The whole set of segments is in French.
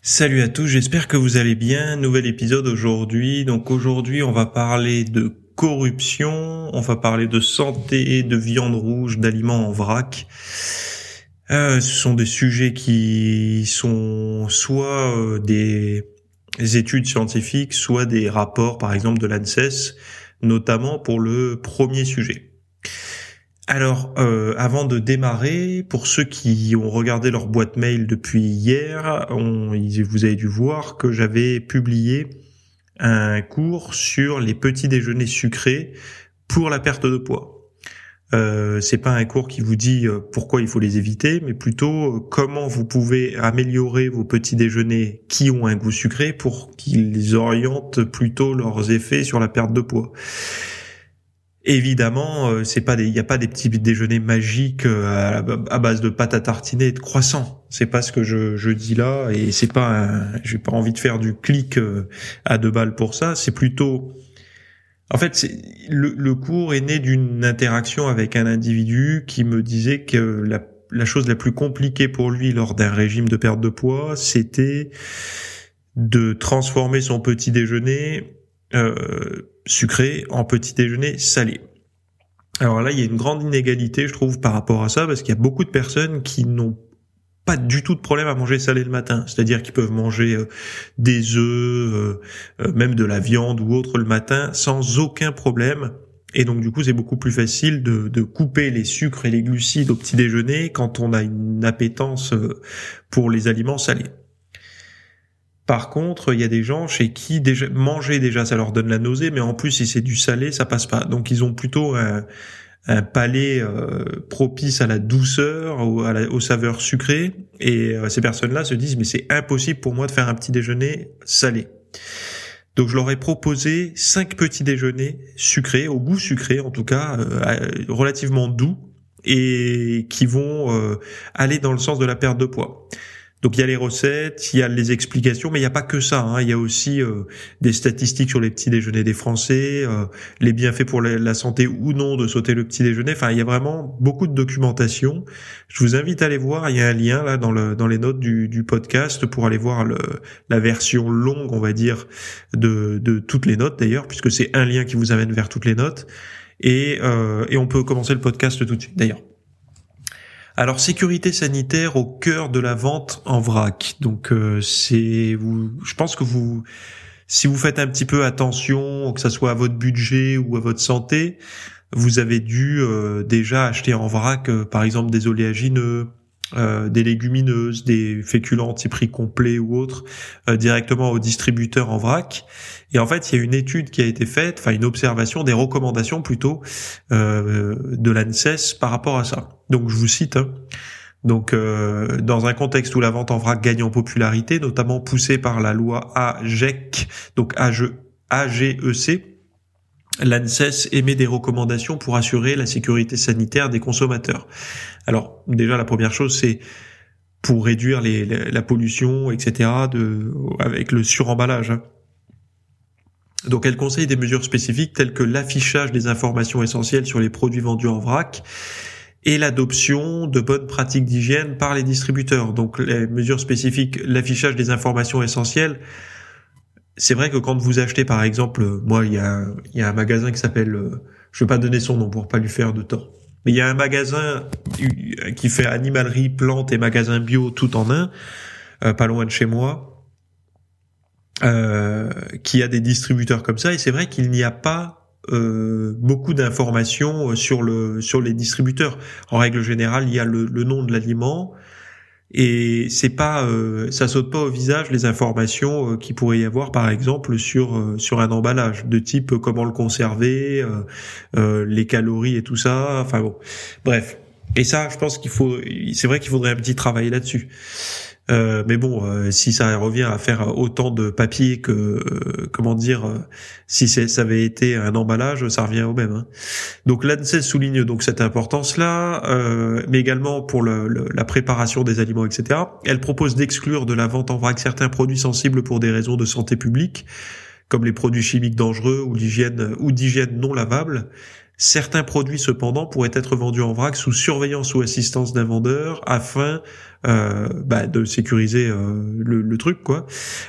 Salut à tous, j'espère que vous allez bien. Nouvel épisode aujourd'hui. Donc aujourd'hui, on va parler de corruption, on va parler de santé, de viande rouge, d'aliments en vrac. Ce sont des sujets qui sont soit des études scientifiques, soit des rapports, par exemple, de l'ANSES, notamment pour le premier sujet. Alors, avant de démarrer, pour ceux qui ont regardé leur boîte mail depuis hier, vous avez dû voir que j'avais publié un cours sur les petits déjeuners sucrés pour la perte de poids. C'est pas un cours qui vous dit pourquoi il faut les éviter, mais plutôt comment vous pouvez améliorer vos petits déjeuners qui ont un goût sucré pour qu'ils orientent plutôt leurs effets sur la perte de poids. Évidemment, il n'y a pas des petits déjeuners magiques à base de pâte à tartiner et de croissants. C'est pas ce que je dis là, et c'est pas j'ai pas envie de faire du clic à 2 balles pour ça. C'est plutôt, en fait, le cours est né d'une interaction avec un individu qui me disait que la chose la plus compliquée pour lui lors d'un régime de perte de poids, c'était de transformer son petit déjeuner sucré en petit déjeuner salé. Alors là, il y a une grande inégalité, je trouve, par rapport à ça, parce qu'il y a beaucoup de personnes qui n'ont pas du tout de problème à manger salé le matin. C'est-à-dire qu'ils peuvent manger des œufs, même de la viande ou autre le matin, sans aucun problème. Et donc, du coup, c'est beaucoup plus facile de couper les sucres et les glucides au petit déjeuner quand on a une appétence pour les aliments salés. Par contre, il y a des gens chez qui manger ça leur donne la nausée, mais en plus si c'est du salé, ça passe pas. Donc ils ont plutôt un palais propice à la douceur, aux saveurs sucrées, et ces personnes-là se disent mais c'est impossible pour moi de faire un petit déjeuner salé. Donc je leur ai proposé 5 petits déjeuners sucrés, au goût sucré en tout cas, relativement doux, et qui vont aller dans le sens de la perte de poids. Donc il y a les recettes, il y a les explications, mais il n'y a pas que ça. Il y a aussi des statistiques sur les petits déjeuners des Français, les bienfaits pour la santé ou non de sauter le petit déjeuner. Enfin, il y a vraiment beaucoup de documentation. Je vous invite à aller voir. Il y a un lien là dans les notes du podcast pour aller voir la version longue, on va dire, de toutes les notes d'ailleurs, puisque c'est un lien qui vous amène vers toutes les notes. Et on peut commencer le podcast tout de suite d'ailleurs. Alors, sécurité sanitaire au cœur de la vente en vrac. Donc, je pense que si vous faites un petit peu attention, que ça soit à votre budget ou à votre santé, vous avez dû déjà acheter en vrac, par exemple, des oléagineux, des légumineuses, des féculents anti-prix complet ou autres, directement au distributeur en vrac. Et en fait, il y a une étude qui a été faite, enfin une observation, des recommandations plutôt de l'ANSES par rapport à ça. Donc je vous cite, hein. Donc dans un contexte où la vente en vrac gagne en popularité, notamment poussée par la loi AGEC, donc AGEC, l'ANSES émet des recommandations pour assurer la sécurité sanitaire des consommateurs. Alors déjà la première chose c'est pour réduire la pollution, etc. avec le suremballage. Donc elle conseille des mesures spécifiques telles que l'affichage des informations essentielles sur les produits vendus en vrac et l'adoption de bonnes pratiques d'hygiène par les distributeurs. Donc les mesures spécifiques, l'affichage des informations essentielles. C'est vrai que quand vous achetez, par exemple, moi, il y a un magasin qui s'appelle, je vais pas donner son nom pour pas lui faire de tort, mais il y a un magasin qui fait animalerie, plantes et magasin bio tout en un, pas loin de chez moi, qui a des distributeurs comme ça, et c'est vrai qu'il n'y a pas beaucoup d'informations sur les distributeurs. En règle générale, il y a le nom de l'aliment. Et c'est pas, ça saute pas au visage les informations qui pourrait y avoir, par exemple, sur un emballage de type comment le conserver, les calories et tout ça. Enfin bon, bref. Et ça, je pense c'est vrai qu'il faudrait un petit travail là-dessus. Mais bon, si ça revient à faire autant de papier que, si ça avait été un emballage, ça revient au même. Hein. Donc l'ANSES souligne donc cette importance-là, mais également pour la préparation des aliments, etc. Elle propose d'exclure de la vente en vrac certains produits sensibles pour des raisons de santé publique, comme les produits chimiques dangereux ou d'hygiène non lavable. Certains produits, cependant, pourraient être vendus en vrac sous surveillance ou assistance d'un vendeur afin de sécuriser le truc, quoi.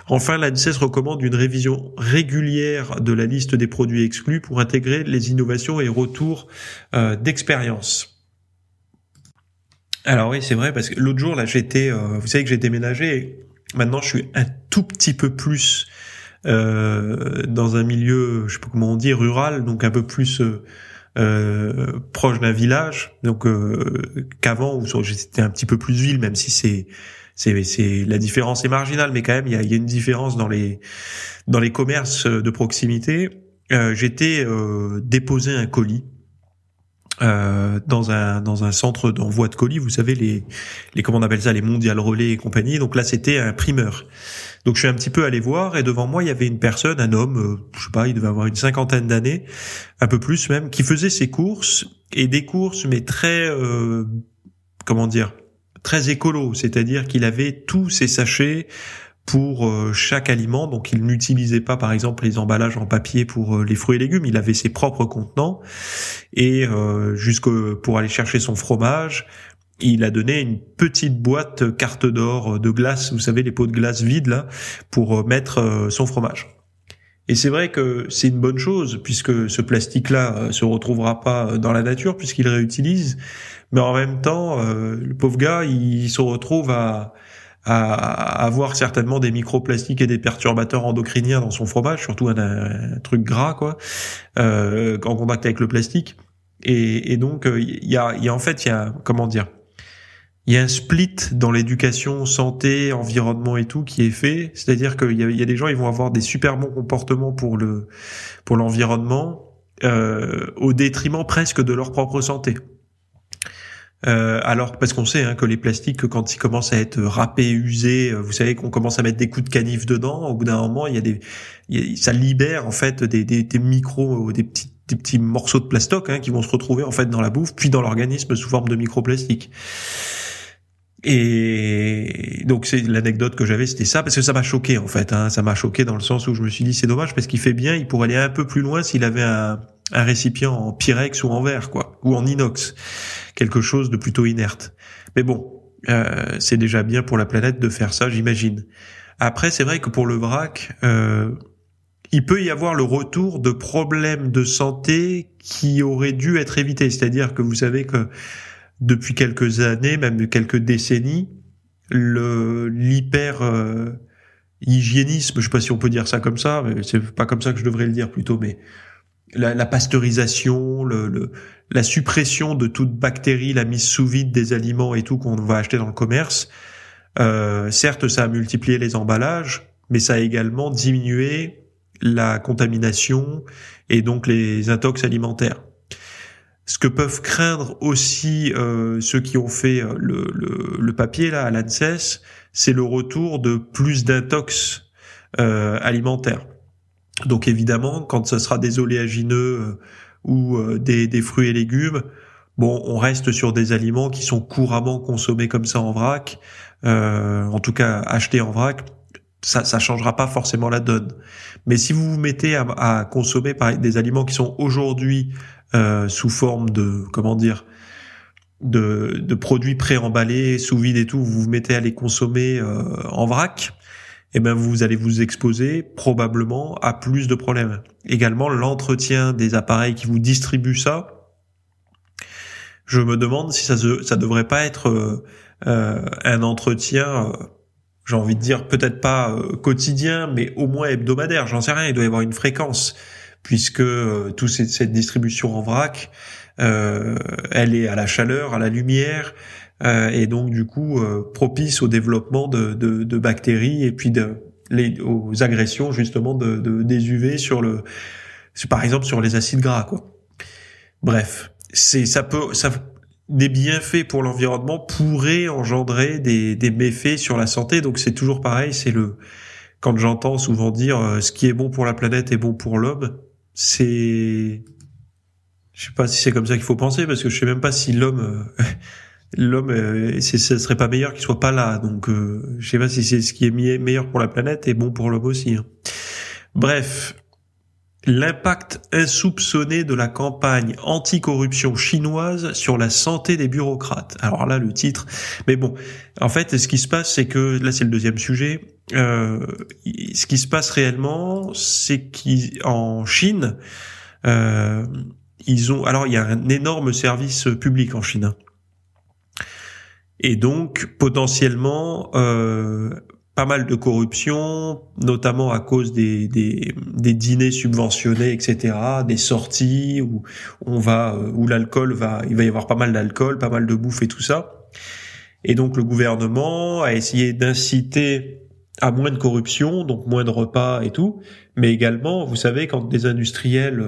Enfin, l'ANSES recommande une révision régulière de la liste des produits exclus pour intégrer les innovations et retours d'expérience. Alors oui, c'est vrai, parce que l'autre jour, là, j'étais... vous savez que j'ai déménagé et maintenant, je suis un tout petit peu plus... dans un milieu, je sais pas comment on dit, rural, donc un peu plus proche d'un village, donc qu'avant où j'étais un petit peu plus ville, même si c'est la différence est marginale, mais quand même il y a une différence dans les commerces de proximité. J'étais déposé un colis dans un centre d'envoi de colis, vous savez les comment on appelle ça, les mondial relais et compagnie. Donc là c'était un primeur. Donc je suis un petit peu allé voir et devant moi il y avait une personne, un homme, je sais pas, il devait avoir une 50aine d'années, un peu plus même, qui faisait ses courses et des courses mais très très écolo, c'est-à-dire qu'il avait tous ses sachets pour chaque aliment, donc il n'utilisait pas par exemple les emballages en papier pour les fruits et légumes, il avait ses propres contenants et pour aller chercher son fromage, il a donné une petite boîte carte d'or de glace, vous savez les pots de glace vides là, pour mettre son fromage. Et c'est vrai que c'est une bonne chose puisque ce plastique-là se retrouvera pas dans la nature puisqu'il réutilise, mais en même temps le pauvre gars il se retrouve à avoir certainement des microplastiques et des perturbateurs endocriniens dans son fromage, surtout un truc gras quoi, en contact avec le plastique. Et donc il y a un split dans l'éducation santé, environnement et tout qui est fait, c'est-à-dire qu'il y a des gens ils vont avoir des super bons comportements pour l'environnement au détriment presque de leur propre santé. Alors parce qu'on sait hein, que les plastiques quand ils commencent à être râpés, usés, vous savez qu'on commence à mettre des coups de canif dedans. Au bout d'un moment, ça libère en fait des micros, des petits morceaux de plastoc hein, qui vont se retrouver en fait dans la bouffe, puis dans l'organisme sous forme de microplastiques. Et donc c'est l'anecdote que j'avais, c'était ça parce que ça m'a choqué en fait. Hein, ça m'a choqué dans le sens où je me suis dit c'est dommage parce qu'il fait bien, il pourrait aller un peu plus loin s'il avait un récipient en pyrex ou en verre quoi, ou en inox, quelque chose de plutôt inerte. Mais bon, c'est déjà bien pour la planète de faire ça, j'imagine. Après, c'est vrai que pour le vrac, il peut y avoir le retour de problèmes de santé qui auraient dû être évités. C'est-à-dire que vous savez que depuis quelques années, même quelques décennies, l'hyper-hygiénisme, je sais pas si on peut dire ça comme ça, mais c'est pas comme ça que je devrais le dire plutôt, mais... La pasteurisation, la suppression de toute bactérie, la mise sous vide des aliments et tout qu'on va acheter dans le commerce. Certes, ça a multiplié les emballages, mais ça a également diminué la contamination et donc les intox alimentaires. Ce que peuvent craindre aussi ceux qui ont fait le papier là à l'ANSES, c'est le retour de plus d'intox alimentaires. Donc évidemment, quand ce sera des oléagineux ou des fruits et légumes, bon, on reste sur des aliments qui sont couramment consommés comme ça en vrac, en tout cas achetés en vrac, ça changera pas forcément la donne. Mais si vous vous mettez à consommer des aliments qui sont aujourd'hui sous forme de de produits pré-emballés, sous vide et tout, vous vous mettez à les consommer en vrac, eh ben vous allez vous exposer probablement à plus de problèmes. Également, l'entretien des appareils qui vous distribuent ça, je me demande si ça devrait pas être un entretien, j'ai envie de dire, peut-être pas quotidien, mais au moins hebdomadaire, j'en sais rien, il doit y avoir une fréquence, puisque toute cette distribution en vrac, elle est à la chaleur, à la lumière, et donc du coup propice au développement de bactéries et puis aux agressions justement des UV par exemple sur les acides gras quoi. Bref, des bienfaits pour l'environnement pourraient engendrer des méfaits sur la santé. Donc c'est toujours pareil, c'est le quand j'entends souvent dire ce qui est bon pour la planète est bon pour l'homme, c'est je sais pas si c'est comme ça qu'il faut penser parce que je sais même pas si l'homme ce serait pas meilleur qu'il soit pas là. Donc je sais pas si c'est ce qui est meilleur pour la planète est bon pour l'homme aussi. Hein. Bref, l'impact insoupçonné de la campagne anticorruption chinoise sur la santé des bureaucrates. Alors là, le titre... Mais bon, en fait, ce qui se passe, c'est que... Là, c'est le deuxième sujet. Ce qui se passe réellement, c'est qu'en Chine, ils ont... Alors, il y a un énorme service public en Chine. Et donc, potentiellement... pas mal de corruption, notamment à cause des dîners subventionnés, etc., des sorties où on va, où l'alcool va, il va y avoir pas mal d'alcool, pas mal de bouffe et tout ça. Et donc le gouvernement a essayé d'inciter à moins de corruption, donc moins de repas et tout, mais également, vous savez, quand des industriels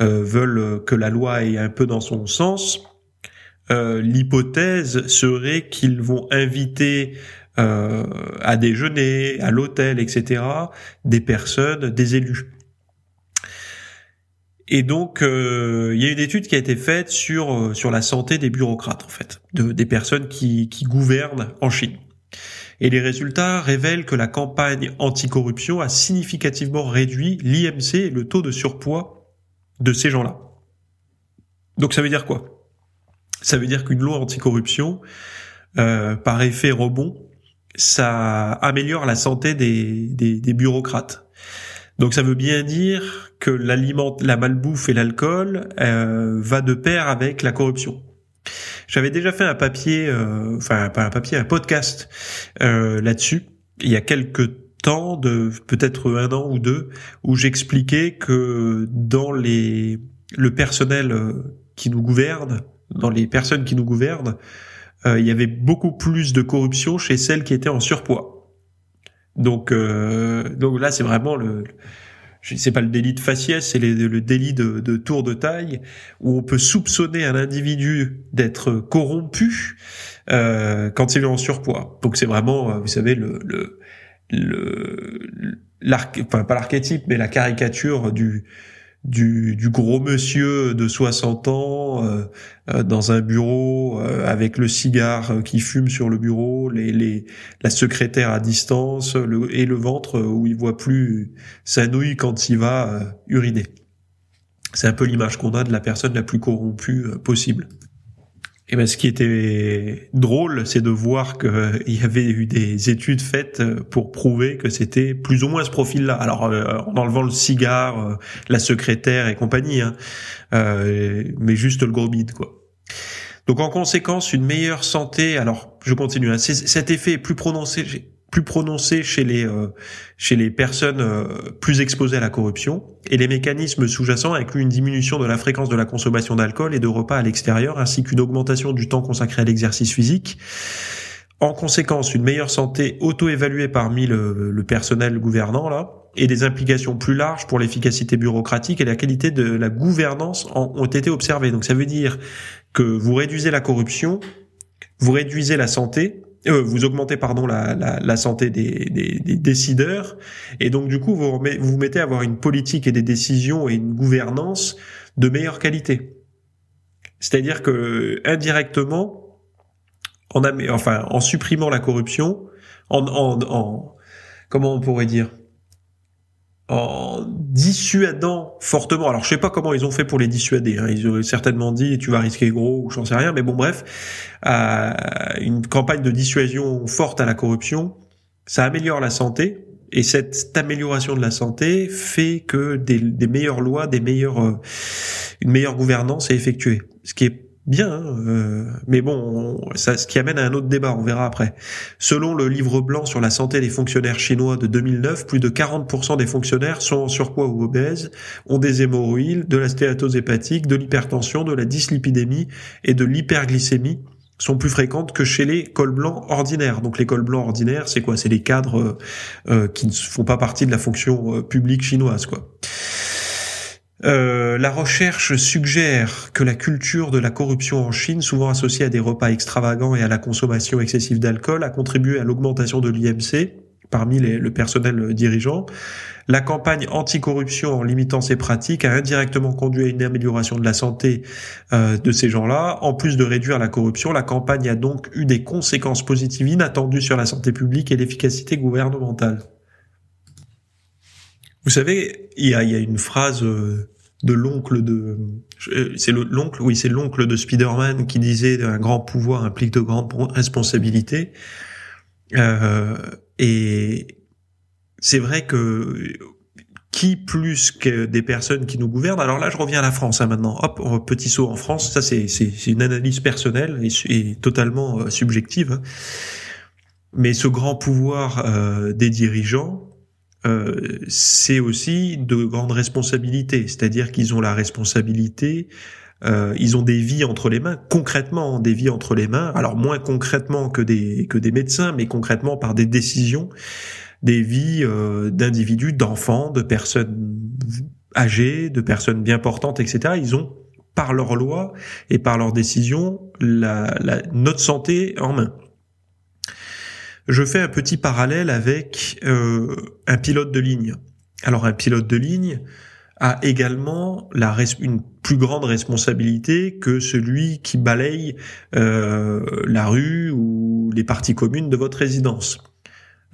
veulent que la loi aille un peu dans son sens, l'hypothèse serait qu'ils vont inviter à déjeuner, à l'hôtel, etc., des personnes, des élus. Et donc, il y a une étude qui a été faite sur la santé des bureaucrates, en fait, des personnes qui gouvernent en Chine. Et les résultats révèlent que la campagne anticorruption a significativement réduit l'IMC et le taux de surpoids de ces gens-là. Donc ça veut dire quoi? Ça veut dire qu'une loi anticorruption, par effet rebond, ça améliore la santé des bureaucrates. Donc ça veut bien dire que la malbouffe et l'alcool va de pair avec la corruption. J'avais déjà fait un papier, un podcast là-dessus, il y a quelques temps, peut-être 1 an ou 2, où j'expliquais que dans le personnel qui nous gouverne, dans les personnes qui nous gouvernent, il y avait beaucoup plus de corruption chez celles qui étaient en surpoids. Donc là, c'est vraiment c'est pas le délit de faciès, c'est le délit de tour de taille, où on peut soupçonner un individu d'être corrompu quand il est en surpoids. Donc c'est vraiment, vous savez, pas l'archétype, mais la caricature du gros monsieur de 60 ans dans un bureau avec le cigare qui fume sur le bureau, la secrétaire à distance et le ventre où il voit plus sa nouille quand il va uriner. C'est un peu l'image qu'on a de la personne la plus corrompue possible. Et ben ce qui était drôle, c'est de voir que il y avait eu des études faites pour prouver que c'était plus ou moins ce profil-là. Alors en enlevant le cigare, la secrétaire et compagnie, hein, mais juste le gros bide, quoi. Donc en conséquence, une meilleure santé. Alors je continue. Hein, cet effet est plus prononcé chez les personnes plus exposées à la corruption, et les mécanismes sous-jacents incluent une diminution de la fréquence de la consommation d'alcool et de repas à l'extérieur, ainsi qu'une augmentation du temps consacré à l'exercice physique. En conséquence, une meilleure santé auto-évaluée parmi le personnel gouvernant, là, et des implications plus larges pour l'efficacité bureaucratique et la qualité de la gouvernance ont été observées. Donc ça veut dire que vous réduisez la corruption, vous réduisez la santé, vous augmentez la santé des décideurs, et donc du coup vous mettez à avoir une politique et des décisions et une gouvernance de meilleure qualité. C'est-à-dire que indirectement, en supprimant la corruption, comment on pourrait dire, en dissuadant fortement. Alors, je sais pas comment ils ont fait pour les dissuader. Hein. Ils auraient certainement dit tu vas risquer gros ou j'en sais rien. Mais bon, bref, une campagne de dissuasion forte à la corruption, ça améliore la santé. Et cette amélioration de la santé fait que des meilleures lois, une meilleure gouvernance est effectuée. Ce qui est bien, hein, mais bon, ce qui amène à un autre débat, on verra après. Selon le livre blanc sur la santé des fonctionnaires chinois de 2009, plus de 40% des fonctionnaires sont en surpoids ou obèses, ont des hémorroïdes, de la stéatose hépatique, de l'hypertension, de la dyslipidémie et de l'hyperglycémie sont plus fréquentes que chez les cols blancs ordinaires. Donc les cols blancs ordinaires, c'est quoi? C'est les cadres qui ne font pas partie de la fonction publique chinoise, quoi. La recherche suggère que la culture de la corruption en Chine, souvent associée à des repas extravagants et à la consommation excessive d'alcool, a contribué à l'augmentation de l'IMC parmi le personnel dirigeant. La campagne anti-corruption, en limitant ces pratiques, a indirectement conduit à une amélioration de la santé de ces gens-là. En plus de réduire la corruption, la campagne a donc eu des conséquences positives inattendues sur la santé publique et l'efficacité gouvernementale. Vous savez, il y a une phrase de l'oncle de... c'est l'oncle de Spider-Man qui disait « Un grand pouvoir implique de grandes responsabilités ». Et c'est vrai que qui plus que des personnes qui nous gouvernent... Alors là, je reviens à la France, hein, maintenant. Hop, petit saut en France. Ça, c'est une analyse personnelle et totalement subjective. Hein. Mais ce grand pouvoir des dirigeants... c'est aussi de grandes responsabilités, c'est-à-dire qu'ils ont la responsabilité, ils ont des vies entre les mains, concrètement des vies entre les mains, alors moins concrètement que des médecins, mais concrètement par des décisions, des vies d'individus, d'enfants, de personnes âgées, de personnes bien portantes, etc. Ils ont, par leurs lois et par leurs décisions, notre santé en main. Je fais un petit parallèle avec un pilote de ligne. Alors un pilote de ligne a également une plus grande responsabilité que celui qui balaye la rue ou les parties communes de votre résidence.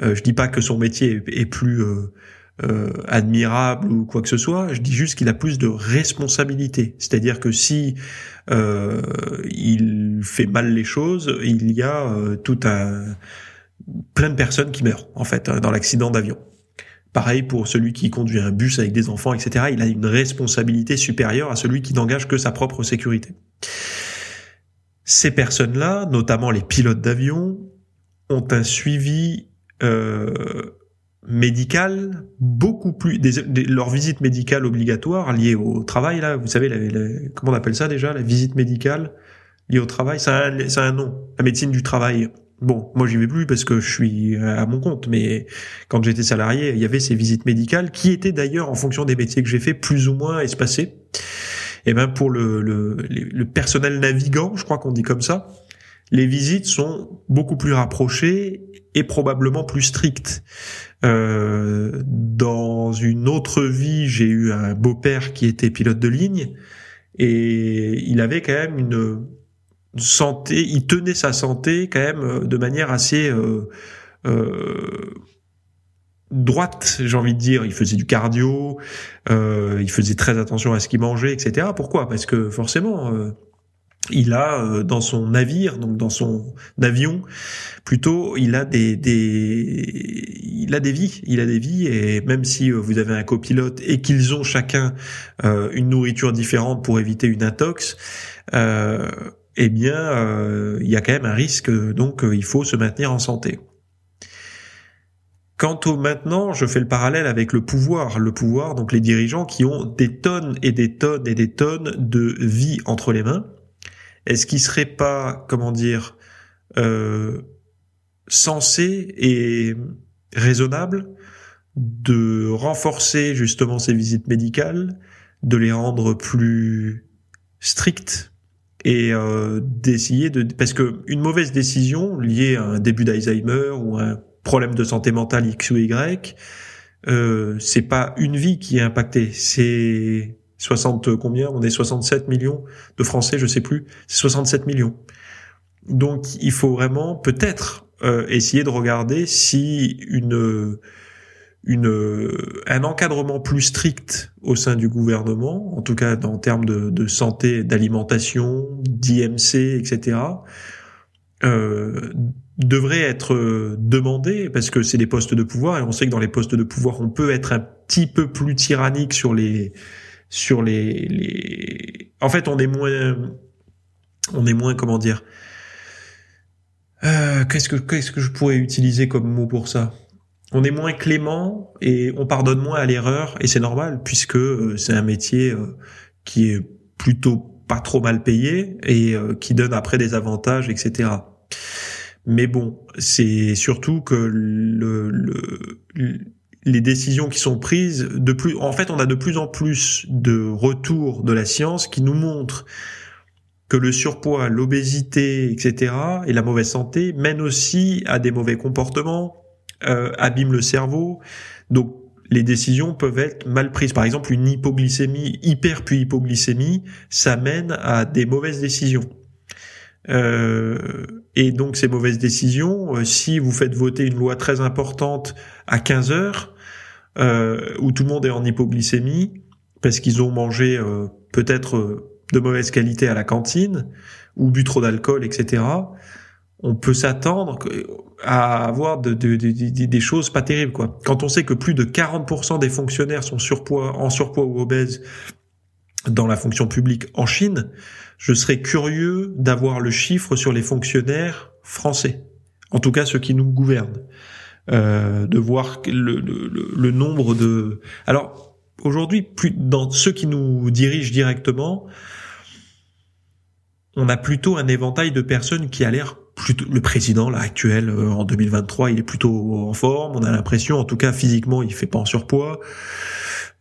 Je dis pas que son métier est plus admirable ou quoi que ce soit, je dis juste qu'il a plus de responsabilité. C'est-à-dire que si il fait mal les choses, il y a plein de personnes qui meurent, en fait, dans l'accident d'avion. Pareil pour celui qui conduit un bus avec des enfants, etc. Il a une responsabilité supérieure à celui qui n'engage que sa propre sécurité. Ces personnes-là, notamment les pilotes d'avion, ont un suivi médical beaucoup plus... leur visite médicale obligatoire liée au travail, là, vous savez, comment on appelle ça déjà, la visite médicale liée au travail, ça a un nom, la médecine du travail. Bon, moi j'y vais plus parce que je suis à mon compte, mais quand j'étais salarié, il y avait ces visites médicales qui étaient d'ailleurs, en fonction des métiers que j'ai fait, plus ou moins espacées. Et ben pour le personnel navigant, je crois qu'on dit comme ça, les visites sont beaucoup plus rapprochées et probablement plus strictes. Dans une autre vie, j'ai eu un beau-père qui était pilote de ligne et il avait quand même une santé, il tenait sa santé quand même de manière assez droite, j'ai envie de dire. Il faisait du cardio, il faisait très attention à ce qu'il mangeait, etc. Pourquoi ? Parce que forcément, il a dans son navire, donc dans son avion, plutôt, il a des vies, et même si vous avez un copilote et qu'ils ont chacun une nourriture différente pour éviter une intox, eh bien, il y a quand même un risque, donc il faut se maintenir en santé. Quant au maintenant, je fais le parallèle avec le pouvoir, donc les dirigeants qui ont des tonnes et des tonnes et des tonnes de vie entre les mains. Est-ce qu'ils seraient pas, sensés et raisonnables de renforcer justement ces visites médicales, de les rendre plus strictes? Et d'essayer de... Parce que une mauvaise décision liée à un début d'Alzheimer ou à un problème de santé mentale X ou Y, c'est pas une vie qui est impactée. C'est 67 millions de Français, je sais plus. C'est 67 millions. Donc, il faut vraiment peut-être essayer de regarder si un encadrement plus strict au sein du gouvernement, en tout cas en termes de santé, d'alimentation, d'IMC, etc., devrait être demandé, parce que c'est des postes de pouvoir, et on sait que dans les postes de pouvoir, on peut être un petit peu plus tyrannique sur les... En fait, on est moins, qu'est-ce que je pourrais utiliser comme mot pour ça ? On est moins clément et on pardonne moins à l'erreur, et c'est normal puisque c'est un métier qui est plutôt pas trop mal payé et qui donne après des avantages, etc. Mais bon, c'est surtout que les décisions qui sont prises, en fait, on a de plus en plus de retours de la science qui nous montrent que le surpoids, l'obésité, etc., et la mauvaise santé mènent aussi à des mauvais comportements, abîment le cerveau. Donc, les décisions peuvent être mal prises. Par exemple, une hypoglycémie, hypoglycémie, ça mène à des mauvaises décisions. Et donc, ces mauvaises décisions, si vous faites voter une loi très importante à 15 heures, où tout le monde est en hypoglycémie, parce qu'ils ont mangé peut-être de mauvaise qualité à la cantine, ou bu trop d'alcool, etc., on peut s'attendre à avoir des choses pas terribles, quoi. Quand on sait que plus de 40% des fonctionnaires sont en surpoids ou obèses dans la fonction publique en Chine, je serais curieux d'avoir le chiffre sur les fonctionnaires français, en tout cas ceux qui nous gouvernent, de voir le nombre de... Alors, aujourd'hui, dans ceux qui nous dirigent directement, on a plutôt un éventail de personnes qui a l'air plutôt... Le président, là, actuel, en 2023, il est plutôt en forme, on a l'impression, en tout cas physiquement, il fait pas en surpoids.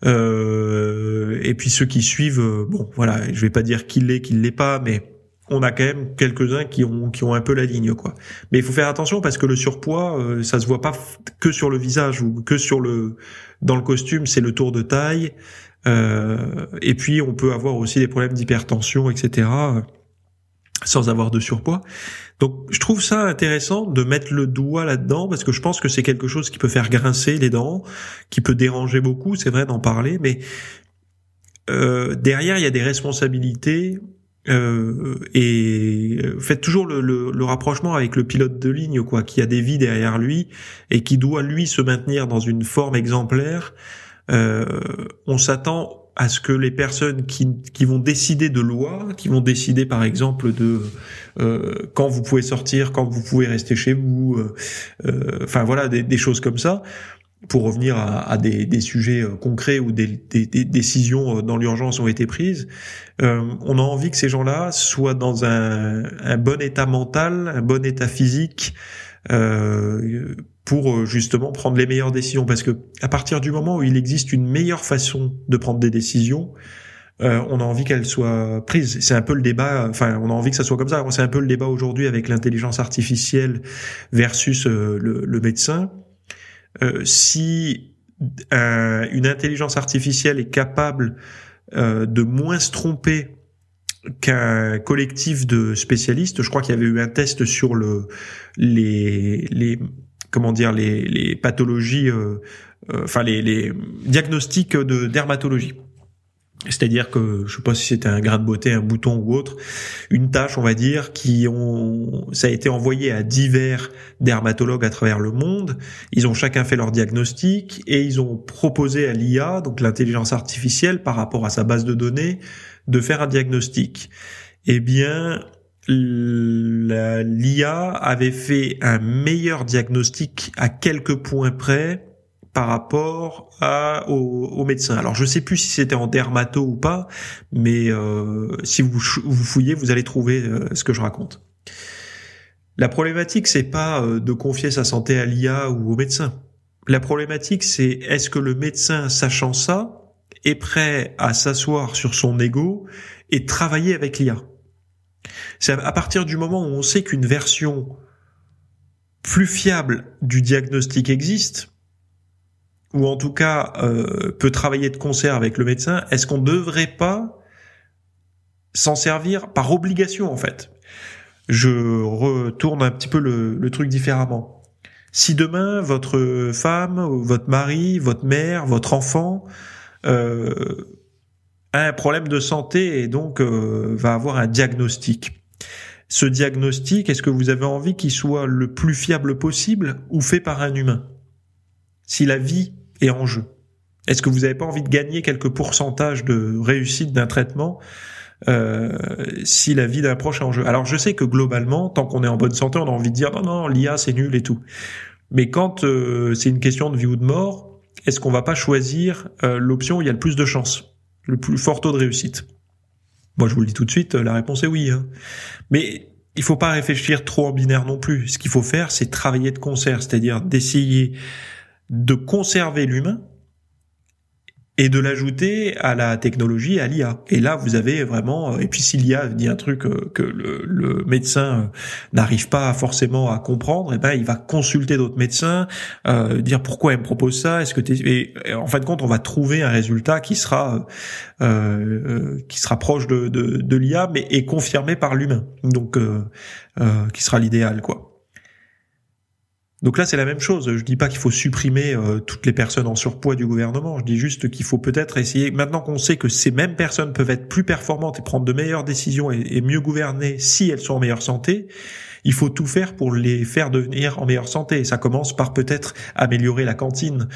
Et puis ceux qui suivent, bon, voilà, je vais pas dire qu'il l'est pas, mais on a quand même quelques-uns qui ont un peu la ligne, quoi. Mais il faut faire attention parce que le surpoids, ça se voit pas que sur le visage ou que dans le costume, c'est le tour de taille. Et puis on peut avoir aussi des problèmes d'hypertension, etc., sans avoir de surpoids. Donc je trouve ça intéressant de mettre le doigt là-dedans, parce que je pense que c'est quelque chose qui peut faire grincer les dents, qui peut déranger beaucoup, c'est vrai d'en parler, mais derrière il y a des responsabilités, et faites toujours le rapprochement avec le pilote de ligne, quoi, qui a des vies derrière lui et qui doit lui se maintenir dans une forme exemplaire. On s'attend à ce que les personnes qui vont décider de lois, qui vont décider par exemple de quand vous pouvez sortir, quand vous pouvez rester chez vous, enfin voilà, des choses comme ça, pour revenir à des sujets concrets où des décisions dans l'urgence ont été prises, on a envie que ces gens-là soient dans un bon état mental, un bon état physique, pour justement prendre les meilleures décisions, parce que à partir du moment où il existe une meilleure façon de prendre des décisions, on a envie qu'elles soient prises. C'est un peu le débat, enfin on a envie que ça soit comme ça, c'est un peu le débat aujourd'hui avec l'intelligence artificielle versus le médecin. Si une intelligence artificielle est capable de moins se tromper qu'un collectif de spécialistes, je crois qu'il y avait eu un test sur les pathologies, enfin les diagnostics de dermatologie. C'est-à-dire que, je sais pas si c'était un grain de beauté, un bouton ou autre, une tache, on va dire, ça a été envoyé à divers dermatologues à travers le monde. Ils ont chacun fait leur diagnostic et ils ont proposé à l'IA, donc l'intelligence artificielle, par rapport à sa base de données, de faire un diagnostic. Eh bien, l'IA avait fait un meilleur diagnostic à quelques points près par rapport au médecin. Alors je sais plus si c'était en dermato ou pas, mais si vous fouillez, vous allez trouver ce que je raconte. La problématique, c'est pas de confier sa santé à l'IA ou au médecin. La problématique, c'est est-ce que le médecin, sachant ça, est prêt à s'asseoir sur son ego et travailler avec l'IA. C'est à partir du moment où on sait qu'une version plus fiable du diagnostic existe, ou en tout cas peut travailler de concert avec le médecin, est-ce qu'on ne devrait pas s'en servir par obligation, en fait ? Je retourne un petit peu le truc différemment. Si demain, votre femme, votre mari, votre mère, votre enfant... un problème de santé et donc va avoir un diagnostic. Ce diagnostic, est-ce que vous avez envie qu'il soit le plus fiable possible ou fait par un humain ? Si la vie est en jeu, est-ce que vous n'avez pas envie de gagner quelques pourcentages de réussite d'un traitement si la vie d'un proche est en jeu ? Alors je sais que globalement, tant qu'on est en bonne santé, on a envie de dire non, l'IA c'est nul et tout. Mais quand c'est une question de vie ou de mort, est-ce qu'on va pas choisir l'option où il y a le plus de chances, le plus fort taux de réussite ? Moi, je vous le dis tout de suite, la réponse est oui, hein. Mais il faut pas réfléchir trop en binaire non plus. Ce qu'il faut faire, c'est travailler de concert, c'est-à-dire d'essayer de conserver l'humain et de l'ajouter à la technologie, à l'IA. Et là, vous avez vraiment... Et puis si l'IA dit un truc que le médecin n'arrive pas forcément à comprendre, eh ben il va consulter d'autres médecins, dire pourquoi elle me propose ça. Est-ce que et en fin de compte, on va trouver un résultat qui sera proche de l'IA, mais est confirmé par l'humain. Donc, qui sera l'idéal, quoi. Donc là, c'est la même chose. Je dis pas qu'il faut supprimer toutes les personnes en surpoids du gouvernement. Je dis juste qu'il faut peut-être essayer, maintenant qu'on sait que ces mêmes personnes peuvent être plus performantes et prendre de meilleures décisions et mieux gouverner si elles sont en meilleure santé, il faut tout faire pour les faire devenir en meilleure santé. Et ça commence par peut-être améliorer la cantine,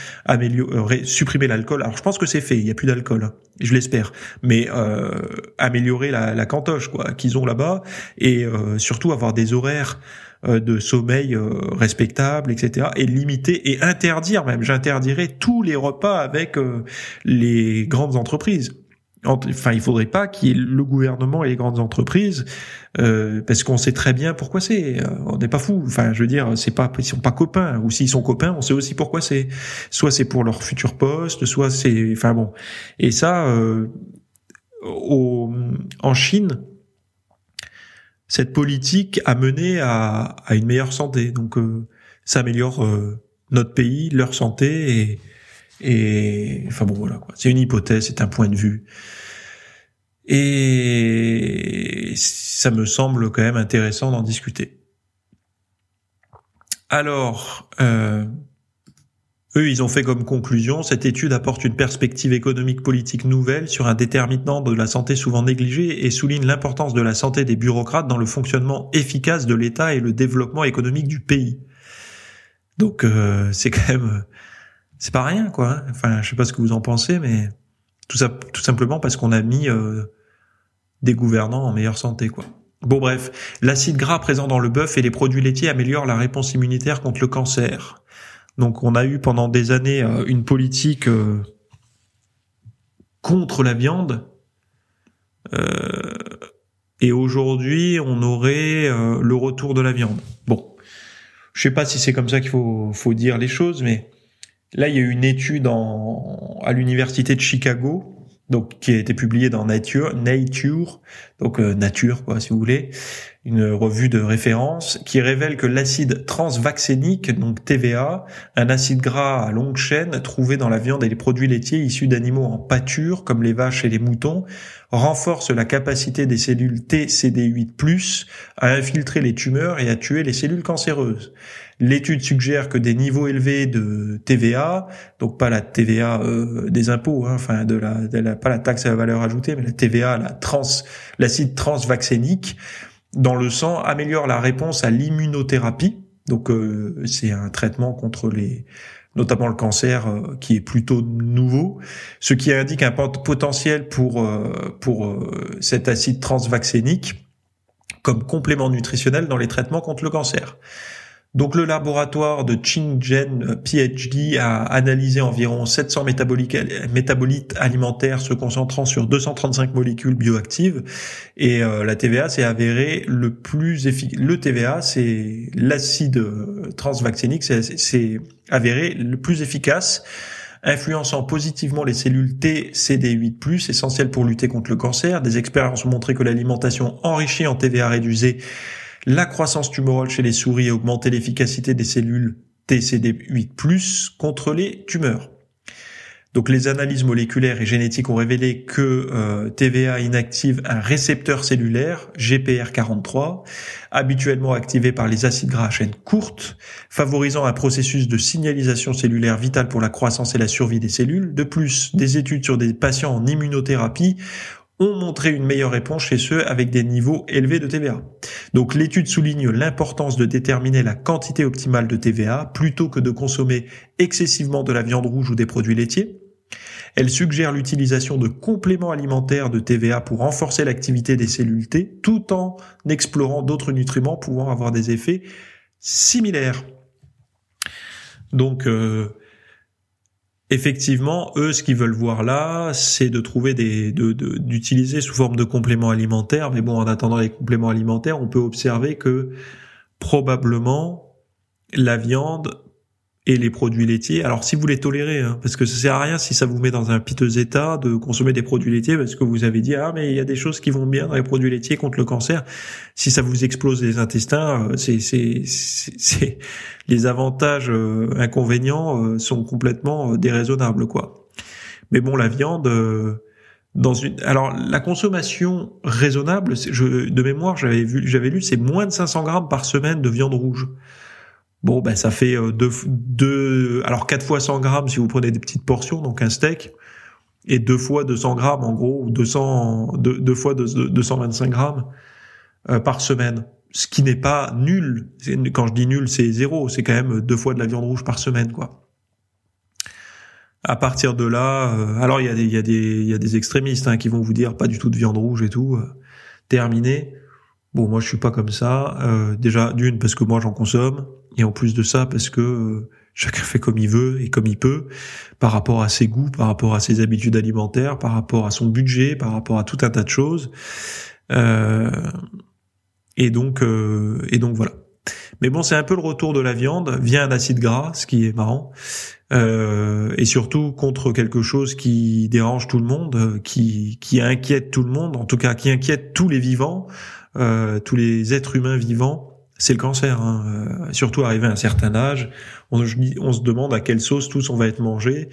supprimer l'alcool. Alors je pense que c'est fait, il n'y a plus d'alcool, hein, je l'espère. Mais améliorer la cantoche quoi, qu'ils ont là-bas, et surtout avoir des horaires de sommeil respectable, etc. Et limiter, et interdire même, j'interdirais tous les repas avec les grandes entreprises. Enfin, il faudrait pas qu'il y ait le gouvernement et les grandes entreprises, parce qu'on sait très bien pourquoi c'est. On n'est pas fous. Enfin, je veux dire, c'est pas, ils sont pas copains, ou s'ils sont copains, on sait aussi pourquoi c'est. Soit c'est pour leur futur poste, soit c'est, enfin bon. Et ça, en Chine, cette politique a mené à une meilleure santé. Donc, ça améliore notre pays, leur santé et enfin bon voilà quoi. C'est une hypothèse, c'est un point de vue. Et ça me semble quand même intéressant d'en discuter. Alors, eux, ils ont fait comme conclusion, cette étude apporte une perspective économique politique nouvelle sur un déterminant de la santé souvent négligé et souligne l'importance de la santé des bureaucrates dans le fonctionnement efficace de l'État et le développement économique du pays. Donc, c'est quand même... C'est pas rien, quoi. Enfin, je sais pas ce que vous en pensez, mais tout ça, tout simplement parce qu'on a mis des gouvernants en meilleure santé, quoi. Bon, bref. L'acide gras présent dans le bœuf et les produits laitiers améliorent la réponse immunitaire contre le cancer. Donc, on a eu pendant des années une politique contre la viande. Et aujourd'hui, on aurait le retour de la viande. Bon. Je sais pas si c'est comme ça qu'il faut dire les choses, mais... Là, il y a eu une étude à l'université de Chicago, donc qui a été publiée dans Nature, donc Nature quoi, si vous voulez, une revue de référence, qui révèle que l'acide transvaccénique, donc TVA, un acide gras à longue chaîne trouvé dans la viande et les produits laitiers issus d'animaux en pâture, comme les vaches et les moutons, renforce la capacité des cellules TCD8+, à infiltrer les tumeurs et à tuer les cellules cancéreuses. L'étude suggère que des niveaux élevés de TVA, donc pas la TVA des impôts, hein, enfin pas la taxe à la valeur ajoutée, mais la TVA, l'acide transvaccénique, dans le sang améliore la réponse à l'immunothérapie. Donc c'est un traitement contre notamment le cancer qui est plutôt nouveau, ce qui indique un potentiel pour cet acide transvaccénique comme complément nutritionnel dans les traitements contre le cancer. Donc le laboratoire de Qingzhen, PhD, a analysé environ 700 métabolites alimentaires se concentrant sur 235 molécules bioactives et la TVA s'est avérée le plus efficace. Le TVA, c'est l'acide transvaccénique, c'est avéré le plus efficace, influençant positivement les cellules TCD8+, essentielles pour lutter contre le cancer. Des expériences ont montré que l'alimentation enrichie en TVA réduisait la croissance tumorale chez les souris et augmenter l'efficacité des cellules TCD8+, contre les tumeurs. Donc les analyses moléculaires et génétiques ont révélé que TVA inactive un récepteur cellulaire, GPR43, habituellement activé par les acides gras à chaîne courte, favorisant un processus de signalisation cellulaire vital pour la croissance et la survie des cellules. De plus, des études sur des patients en immunothérapie ont montré une meilleure réponse chez ceux avec des niveaux élevés de TVA. Donc l'étude souligne l'importance de déterminer la quantité optimale de TVA plutôt que de consommer excessivement de la viande rouge ou des produits laitiers. Elle suggère l'utilisation de compléments alimentaires de TVA pour renforcer l'activité des cellules T tout en explorant d'autres nutriments pouvant avoir des effets similaires. Donc... Effectivement, eux, ce qu'ils veulent voir là, c'est de trouver d'utiliser sous forme de compléments alimentaires. Mais bon, en attendant les compléments alimentaires, on peut observer que probablement la viande et les produits laitiers. Alors si vous les tolérez, hein, parce que ça sert à rien si ça vous met dans un piteux état de consommer des produits laitiers parce que vous avez dit ah mais il y a des choses qui vont bien dans les produits laitiers contre le cancer. Si ça vous explose les intestins, c'est les avantages inconvénients sont complètement déraisonnables quoi. Mais bon, la viande dans une alors la consommation raisonnable, de mémoire, j'avais lu c'est moins de 500 grammes par semaine de viande rouge. Bon, ben, ça fait alors 4 fois 100 grammes si vous prenez des petites portions, donc un steak, et 2 fois 200 grammes, en gros, ou 225 grammes, par semaine. Ce qui n'est pas nul. Quand je dis nul, c'est zéro. C'est quand même 2 fois de la viande rouge par semaine, quoi. À partir de là, alors il y a des extrémistes, hein, qui vont vous dire pas du tout de viande rouge et tout, terminé. Bon, moi, je suis pas comme ça, déjà, d'une, parce que moi, j'en consomme. Et en plus de ça, parce que chacun fait comme il veut et comme il peut, par rapport à ses goûts, par rapport à ses habitudes alimentaires, par rapport à son budget, par rapport à tout un tas de choses. Et donc voilà. Mais bon, c'est un peu le retour de la viande via un acide gras, ce qui est marrant, et surtout contre quelque chose qui dérange tout le monde, qui inquiète tout le monde, en tout cas qui inquiète tous les vivants, tous les êtres humains vivants. C'est le cancer, hein. Surtout arrivé à un certain âge, on se demande à quelle sauce tous on va être mangés.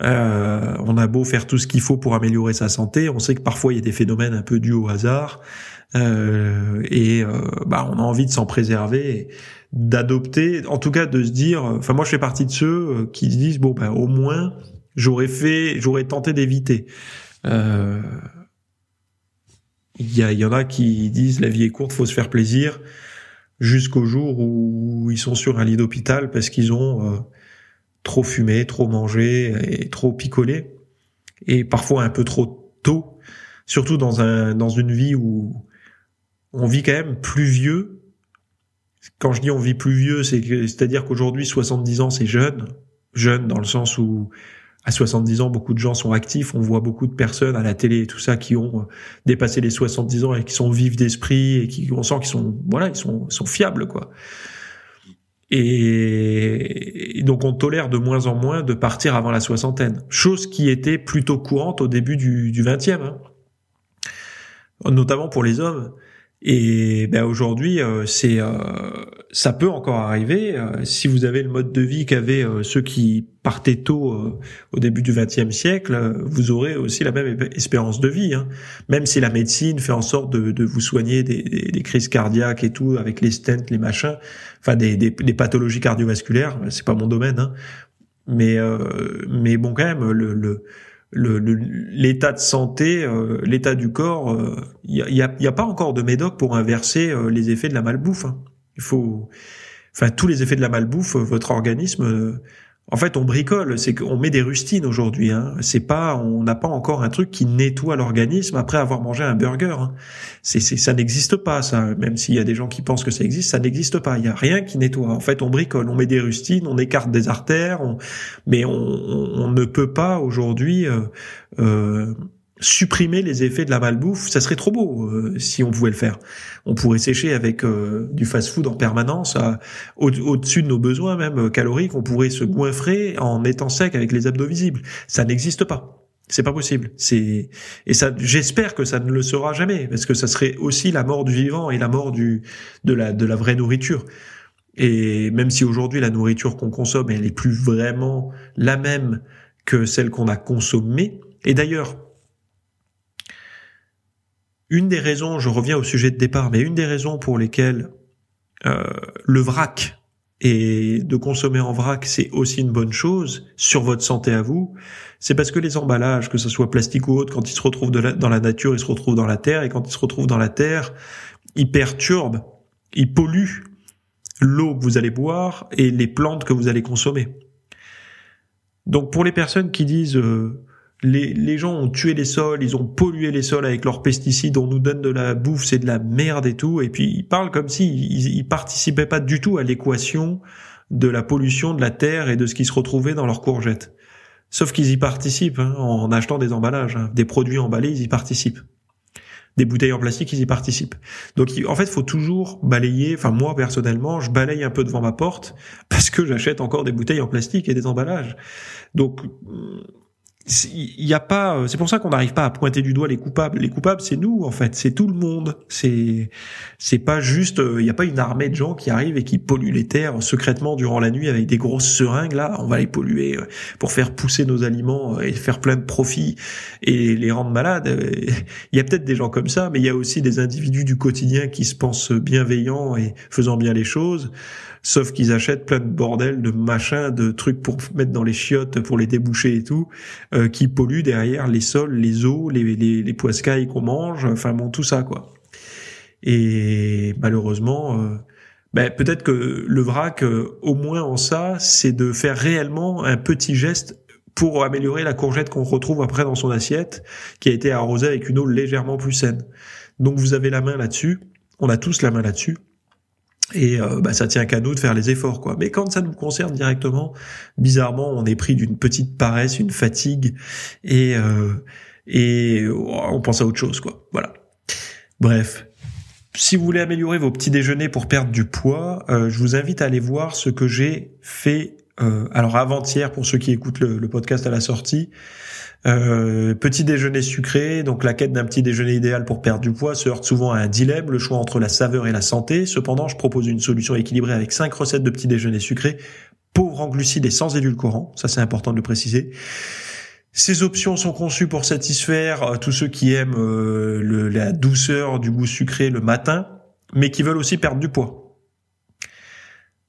On a beau faire tout ce qu'il faut pour améliorer sa santé, on sait que parfois il y a des phénomènes un peu dus au hasard, on a envie de s'en préserver, d'adopter, en tout cas de se dire. Enfin, moi je fais partie de ceux qui se disent au moins j'aurais tenté d'éviter. Il y en a qui disent la vie est courte, faut se faire plaisir. Jusqu'au jour où ils sont sur un lit d'hôpital parce qu'ils ont trop fumé, trop mangé et trop picolé, et parfois un peu trop tôt, surtout dans une vie où on vit quand même plus vieux. Quand je dis on vit plus vieux, c'est-à-dire qu'aujourd'hui 70 ans c'est jeune dans le sens où à 70 ans, beaucoup de gens sont actifs. On voit beaucoup de personnes à la télé et tout ça qui ont dépassé les 70 ans et qui sont vifs d'esprit et qui, on sent qu'ils sont, voilà, ils sont fiables, quoi. Et donc, on tolère de moins en moins de partir avant la soixantaine. Chose qui était plutôt courante au début du 20e, hein. Notamment pour les hommes. Et ben aujourd'hui, ça peut encore arriver si vous avez le mode de vie qu'avaient ceux qui partaient tôt au début du XXe siècle. Vous aurez aussi la même espérance de vie, hein. Même si la médecine fait en sorte de vous soigner des crises cardiaques et tout avec les stents, les machins, enfin des pathologies cardiovasculaires. C'est pas mon domaine, hein. Mais bon, quand même l'état de santé, l'état du corps, il y a pas encore de médoc pour inverser les effets de la malbouffe, hein. Tous les effets de la malbouffe, votre organisme, en fait, on bricole, c'est qu'on met des rustines aujourd'hui, hein. On n'a pas encore un truc qui nettoie l'organisme après avoir mangé un burger, hein. Ça n'existe pas, ça. Même s'il y a des gens qui pensent que ça existe, ça n'existe pas. Il y a rien qui nettoie. En fait, on bricole, on met des rustines, on écarte des artères, mais on ne peut pas aujourd'hui, supprimer les effets de la malbouffe. Ça serait trop beau si on pouvait le faire. On pourrait sécher avec du fast-food en permanence, au-dessus de nos besoins même caloriques. On pourrait se goinfrer en étant sec avec les abdos visibles. Ça n'existe pas. C'est pas possible. Et ça, j'espère que ça ne le sera jamais, parce que ça serait aussi la mort du vivant et la mort de la vraie nourriture. Et même si aujourd'hui la nourriture qu'on consomme, elle est plus vraiment la même que celle qu'on a consommée. Et d'ailleurs, une des raisons, je reviens au sujet de départ, mais une des raisons pour lesquelles le vrac et de consommer en vrac, c'est aussi une bonne chose sur votre santé à vous, c'est parce que les emballages, que ce soit plastique ou autre, quand ils se retrouvent dans la nature, ils se retrouvent dans la terre, et quand ils se retrouvent dans la terre, ils perturbent, ils polluent l'eau que vous allez boire et les plantes que vous allez consommer. Donc pour les personnes qui disent... Les gens ont tué les sols, ils ont pollué les sols avec leurs pesticides, on nous donne de la bouffe, c'est de la merde et tout. Et puis ils parlent comme s'ils participaient pas du tout à l'équation de la pollution de la terre et de ce qui se retrouvait dans leurs courgettes. Sauf qu'ils y participent, hein, en achetant des emballages, hein, des produits emballés, ils y participent. des bouteilles en plastique, ils y participent. Donc en fait, faut toujours balayer. Enfin, moi personnellement, je balaye un peu devant ma porte parce que j'achète encore des bouteilles en plastique et des emballages. Donc il y a pas, c'est pour ça qu'on n'arrive pas à pointer du doigt les coupables. Les coupables, c'est nous en fait, c'est tout le monde. C'est pas juste, il y a pas une armée de gens qui arrivent et qui polluent les terres secrètement durant la nuit avec des grosses seringues là, on va les polluer pour faire pousser nos aliments et faire plein de profits et les rendre malades. Il y a peut-être des gens comme ça, mais il y a aussi des individus du quotidien qui se pensent bienveillants et faisant bien les choses, sauf qu'ils achètent plein de bordel, de machins, de trucs pour mettre dans les chiottes pour les déboucher et tout. Qui polluent derrière les sols, les eaux, les poiscailles qu'on mange, enfin bon, tout ça quoi. Et malheureusement, peut-être que le vrac, au moins en ça, c'est de faire réellement un petit geste pour améliorer la courgette qu'on retrouve après dans son assiette, qui a été arrosée avec une eau légèrement plus saine. Donc vous avez la main là-dessus, on a tous la main là-dessus. Et ça tient qu'à nous de faire les efforts, quoi. Mais quand ça nous concerne directement, bizarrement, on est pris d'une petite paresse, une fatigue, et on pense à autre chose, quoi. Voilà. Bref. Si vous voulez améliorer vos petits déjeuners pour perdre du poids, je vous invite à aller voir ce que j'ai fait. Alors avant-hier, pour ceux qui écoutent le podcast à la sortie, petit déjeuner sucré. Donc la quête d'un petit déjeuner idéal pour perdre du poids se heurte souvent à un dilemme, le choix entre la saveur et la santé. Cependant, je propose une solution équilibrée avec 5 recettes de petit déjeuner sucré, pauvres en glucides et sans édulcorants. Ça, c'est important de le préciser. Ces options sont conçues pour satisfaire tous ceux qui aiment la douceur du goût sucré le matin, mais qui veulent aussi perdre du poids.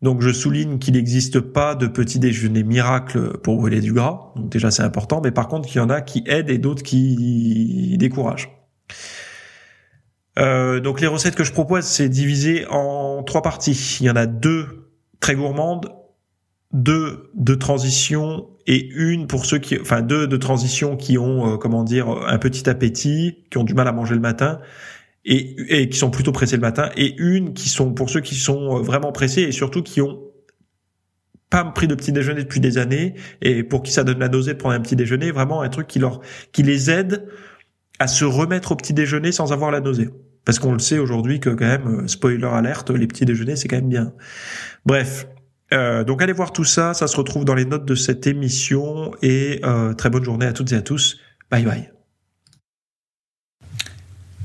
Donc je souligne qu'il n'existe pas de petit déjeuner miracle pour brûler du gras, donc déjà c'est important, mais par contre il y en a qui aident et d'autres qui découragent. Donc les recettes que je propose, c'est divisé en 3 parties. Il y en a 2 très gourmandes, 2 de transition et une pour ceux qui, enfin 2 de transition qui ont un petit appétit, qui ont du mal à manger le matin. Et qui sont plutôt pressés le matin, et une qui sont pour ceux qui sont vraiment pressés et surtout qui ont pas pris de petit déjeuner depuis des années et pour qui ça donne la nausée de prendre un petit déjeuner, vraiment un truc qui les aide à se remettre au petit déjeuner sans avoir la nausée. Parce qu'on le sait aujourd'hui que quand même, spoiler alerte, les petits déjeuners c'est quand même bien. Bref. Donc allez voir tout ça, ça se retrouve dans les notes de cette émission et très bonne journée à toutes et à tous. Bye bye.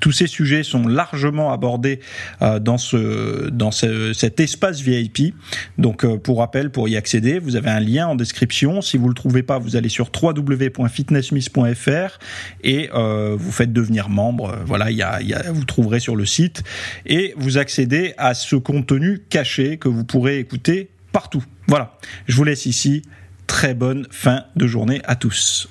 Tous ces sujets sont largement abordés dans cet espace VIP. Donc, pour rappel, pour y accéder, vous avez un lien en description. Si vous le trouvez pas, vous allez sur www.fitnessmiss.fr et vous faites devenir membre. Voilà, vous trouverez sur le site et vous accédez à ce contenu caché que vous pourrez écouter partout. Voilà, je vous laisse ici. Très bonne fin de journée à tous.